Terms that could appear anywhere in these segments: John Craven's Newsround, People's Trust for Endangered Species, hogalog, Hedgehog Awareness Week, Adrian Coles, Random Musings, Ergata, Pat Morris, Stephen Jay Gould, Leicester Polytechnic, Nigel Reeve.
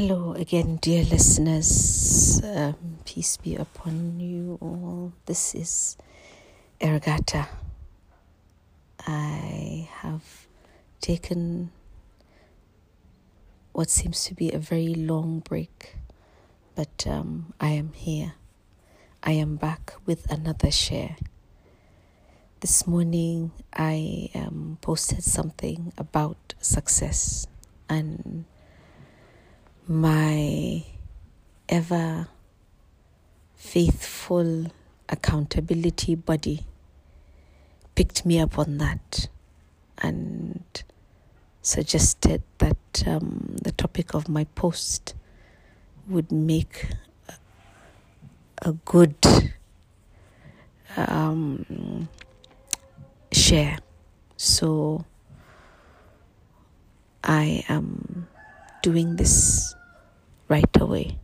Hello again, dear listeners. Peace be upon you all. This is Ergata. I have taken what seems to be a very long break, but I am here. I am back with another share. This morning I posted something about success and my ever faithful accountability buddy picked me up on that and suggested that the topic of my post would make a good share. So I am doing this right away.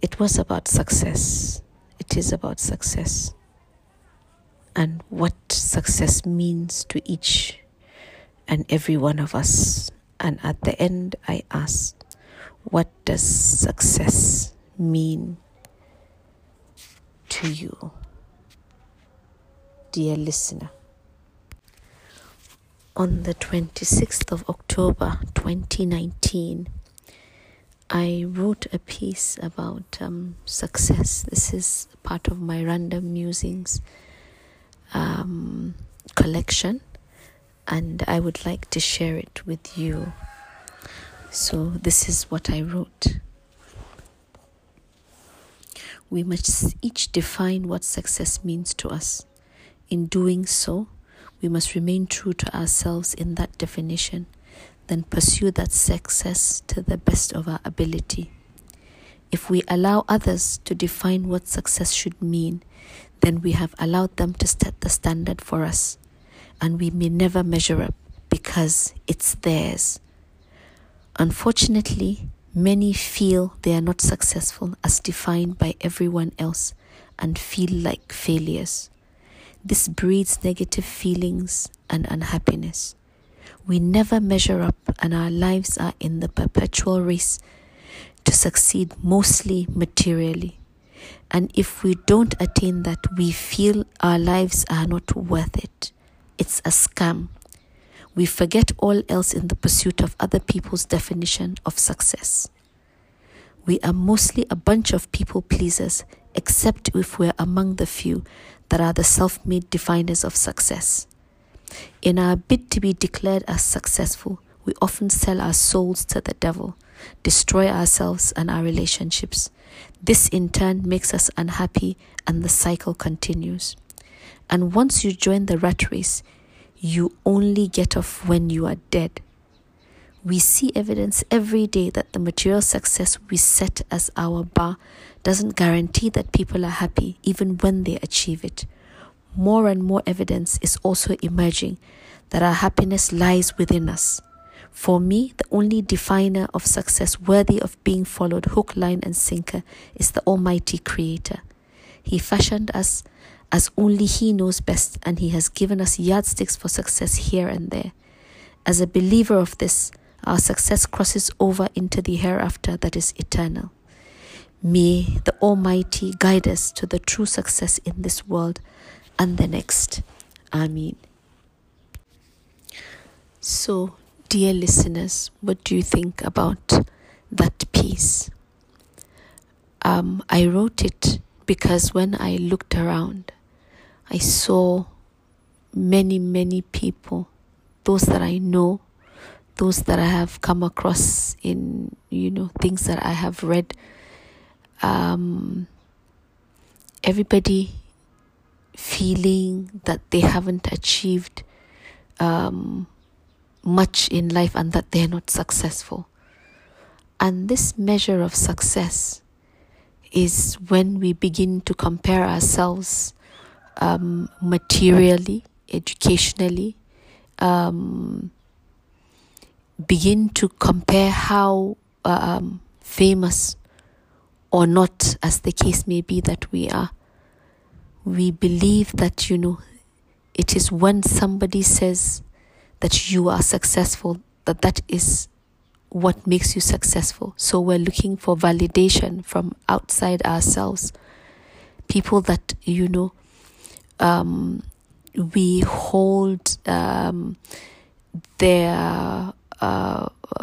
It was about success. It is about success. And what success means to each and every one of us. And at the end, I asked, what does success mean to you, dear listener? On the 26th of October 2019, I wrote a piece about success. This is part of my Random Musings collection, and I would like to share it with you. So this is what I wrote. We must each define what success means to us. In doing so, we must remain true to ourselves in that definition, then pursue that success to the best of our ability. If we allow others to define what success should mean, then we have allowed them to set the standard for us, and we may never measure up because it's theirs. Unfortunately, many feel they are not successful as defined by everyone else and feel like failures. This breeds negative feelings and unhappiness. We never measure up, and our lives are in the perpetual race to succeed, mostly materially. And if we don't attain that, we feel our lives are not worth it. It's a scam. We forget all else in the pursuit of other people's definition of success. We are mostly a bunch of people pleasers, except if we're among the few that are the self-made definers of success. In our bid to be declared as successful, we often sell our souls to the devil, destroy ourselves and our relationships. This in turn makes us unhappy, and the cycle continues. And once you join the rat race, you only get off when you are dead. We see evidence every day that the material success we set as our bar doesn't guarantee that people are happy even when they achieve it. More and more evidence is also emerging that our happiness lies within us. For me, the only definer of success worthy of being followed hook, line, and sinker is the Almighty Creator. He fashioned us as only He knows best, and He has given us yardsticks for success here and there. As a believer of this, our success crosses over into the hereafter that is eternal. May the Almighty guide us to the true success in this world and the next. Amen. So, dear listeners, what do you think about that piece? I wrote it because when I looked around, I saw many, many people, those that I know, those that I have come across in, things that I have read. Everybody feeling that they haven't achieved much in life and that they're not successful. And this measure of success is when we begin to compare ourselves materially, educationally, begin to compare how famous or not, as the case may be, that we are. We believe that, it is when somebody says that you are successful, that is what makes you successful. So we're looking for validation from outside ourselves. People that, you know, we hold their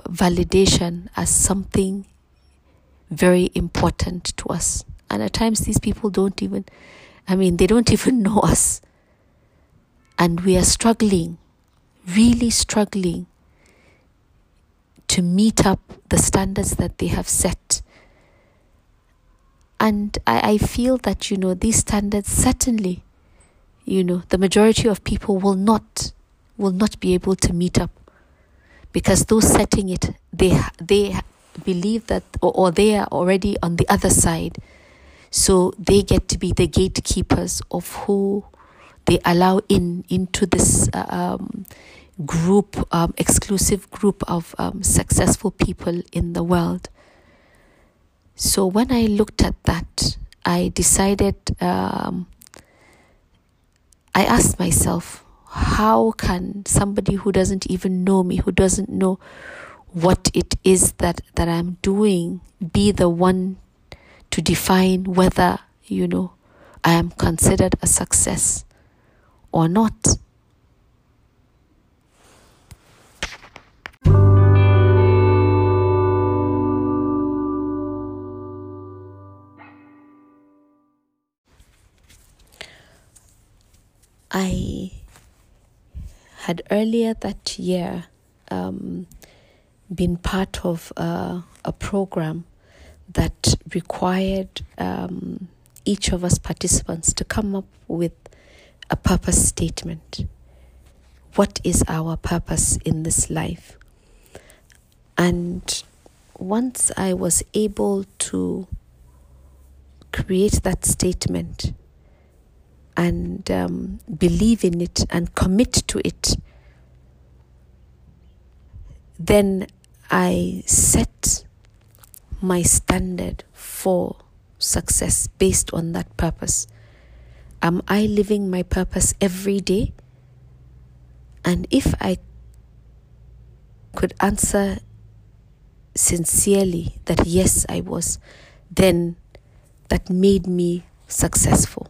validation as something very important to us. And at times these people don't even, they don't even know us. And we are struggling, really struggling to meet up the standards that they have set. And I feel that, you know, these standards certainly, you know, the majority of people will not be able to meet up, because those setting it, they believe that, or they are already on the other side. So they get to be the gatekeepers of who they allow into this group, exclusive group of successful people in the world. So when I looked at that, I decided, I asked myself, how can somebody who doesn't even know me, who doesn't know what it is that I'm doing, be the one to define whether, you know, I am considered a success or not? I had earlier that year been part of a program that required each of us participants to come up with a purpose statement. What is our purpose in this life? And once I was able to create that statement, and believe in it and commit to it, then I set my standard for success based on that purpose. Am I living my purpose every day? And if I could answer sincerely that yes, I was, then that made me successful.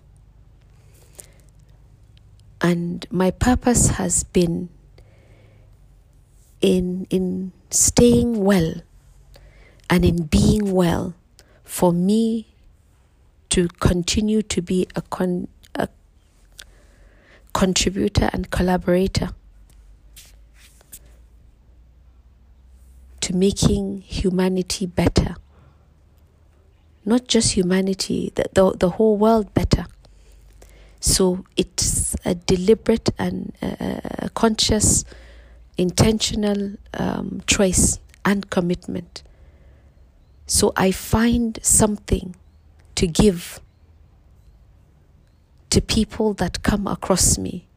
And my purpose has been in staying well and in being well, for me to continue to be a contributor and collaborator to making humanity better. Not just humanity, the whole world better. So it's a deliberate and a conscious, intentional choice and commitment. So I find something to give to people that come across me.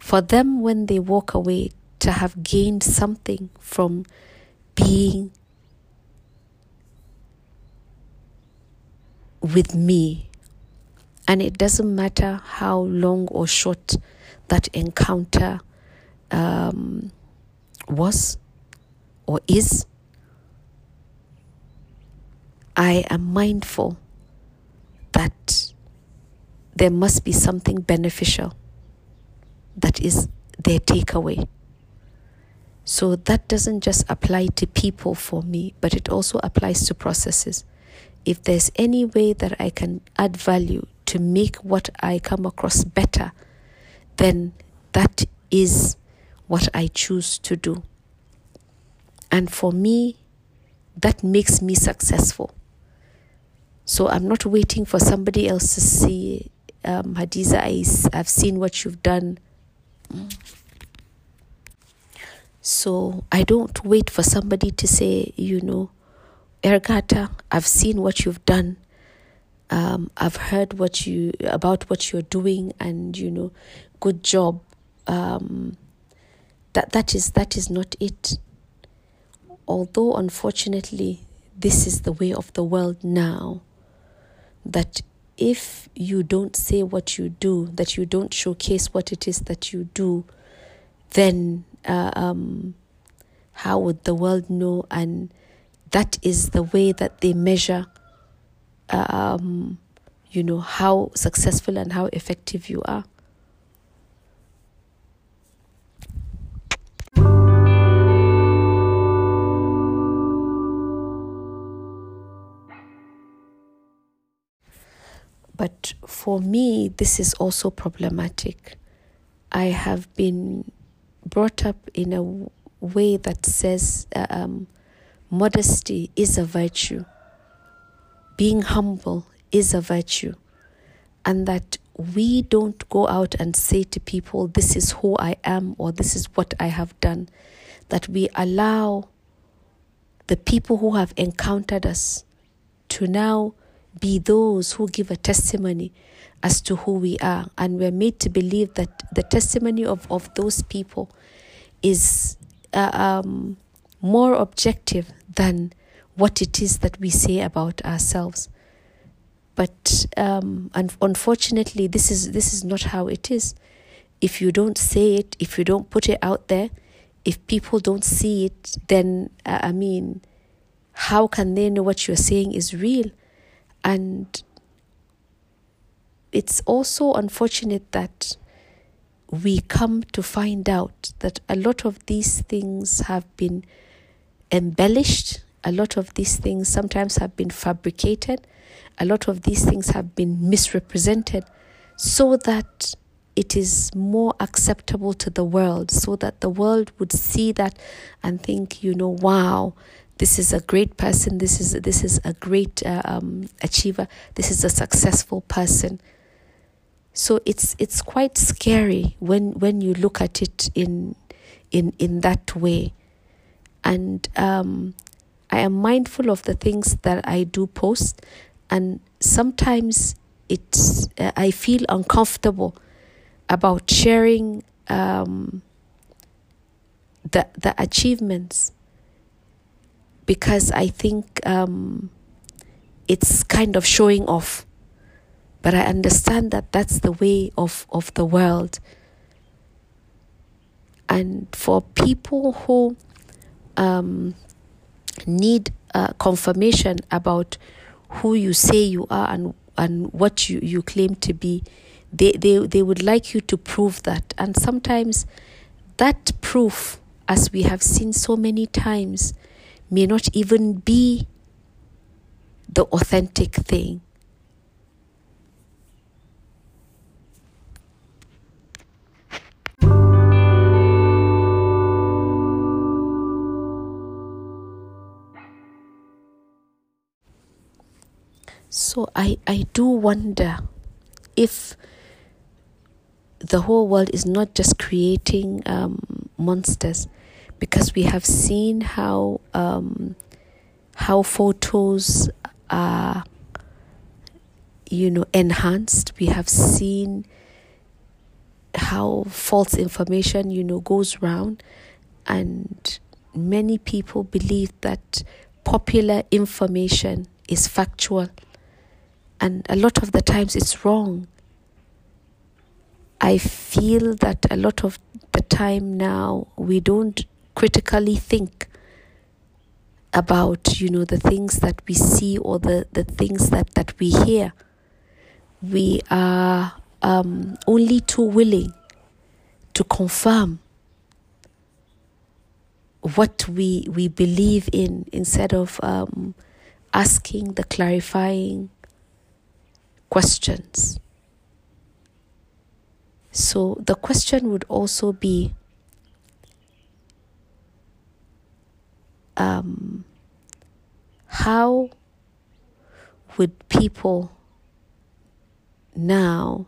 For them, when they walk away, to have gained something from being with me. And it doesn't matter how long or short that encounter was or is. I am mindful that there must be something beneficial that is their takeaway. So that doesn't just apply to people for me, but it also applies to processes. If there's any way that I can add value to make what I come across better, then that is what I choose to do. And for me, that makes me successful. So I'm not waiting for somebody else to say, Hadiza, I've seen what you've done. So I don't wait for somebody to say, you know, Ergata, I've seen what you've done. I've heard about what you're doing, and you know, good job. That is not it. Although unfortunately, this is the way of the world now. That if you don't say what you do, that you don't showcase what it is that you do, then How would the world know? And that is the way that they measure, how successful and how effective you are. But for me, this is also problematic. I have been brought up in a way that says modesty is a virtue. Being humble is a virtue. And that we don't go out and say to people, this is who I am or this is what I have done. That we allow the people who have encountered us to now be those who give a testimony as to who we are. And we're made to believe that the testimony of those people is more objective than what it is that we say about ourselves. But unfortunately, this is not how it is. If you don't say it, if you don't put it out there, if people don't see it, then, how can they know what you're saying is real? And it's also unfortunate that we come to find out that a lot of these things have been embellished. A lot of these things sometimes have been fabricated. A lot of these things have been misrepresented so that it is more acceptable to the world, so that the world would see that and think, wow, this is a great person. This is a great achiever. This is a successful person. So it's quite scary when you look at it in that way. And I am mindful of the things that I do post, and sometimes I feel uncomfortable about sharing the achievements. Because I think it's kind of showing off. But I understand that that's the way of the world. And for people who need confirmation about who you say you are and what you claim to be, they would like you to prove that. And sometimes that proof, as we have seen so many times, may not even be the authentic thing. So I do wonder if the whole world is not just creating monsters. Because we have seen how photos are, enhanced. We have seen how false information, goes round, and many people believe that popular information is factual, and a lot of the times it's wrong. I feel that a lot of the time now we don't critically think about the things that we see or the things that we hear. We are only too willing to confirm what we believe in instead of asking the clarifying questions. So the question would also be, how would people now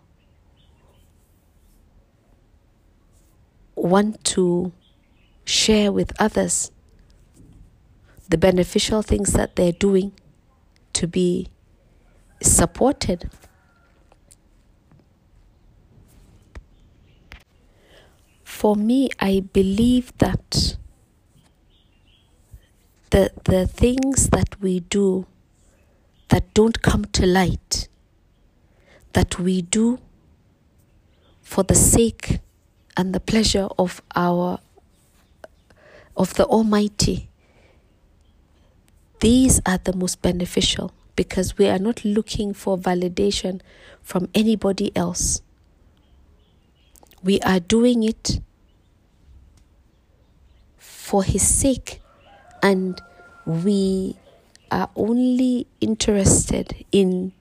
want to share with others the beneficial things that they're doing to be supported? For me, I believe that the things that we do that don't come to light, that we do for the sake and the pleasure of our of the Almighty, these are the most beneficial, because we are not looking for validation from anybody else. We are doing it for His sake, and we are only interested in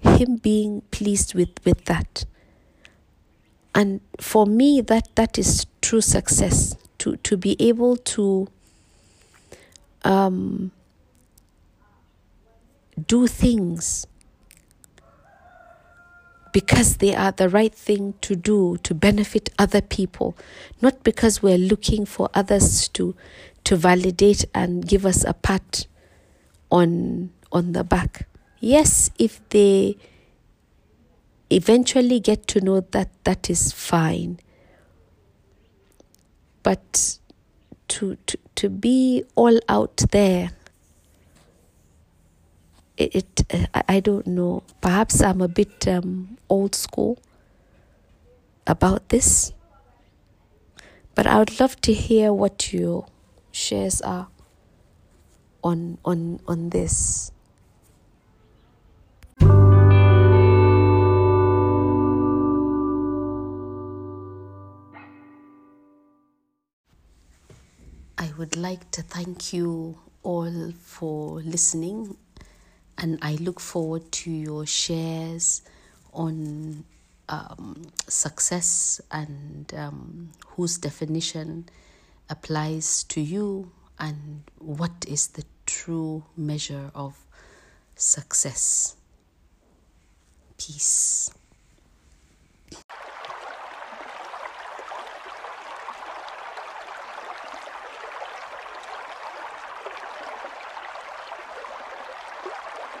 Him being pleased with that. And for me, that is true success, to be able to do things because they are the right thing to do to benefit other people, not because we're looking for others to validate and give us a pat on the back. Yes, if they eventually get to know that is fine. But to be all out there, I don't know. Perhaps I'm a bit old school about this. But I would love to hear what your shares are on this. I would like to thank you all for listening, and I look forward to your shares on success and whose definition applies to you, and what is the true measure of success. Peace.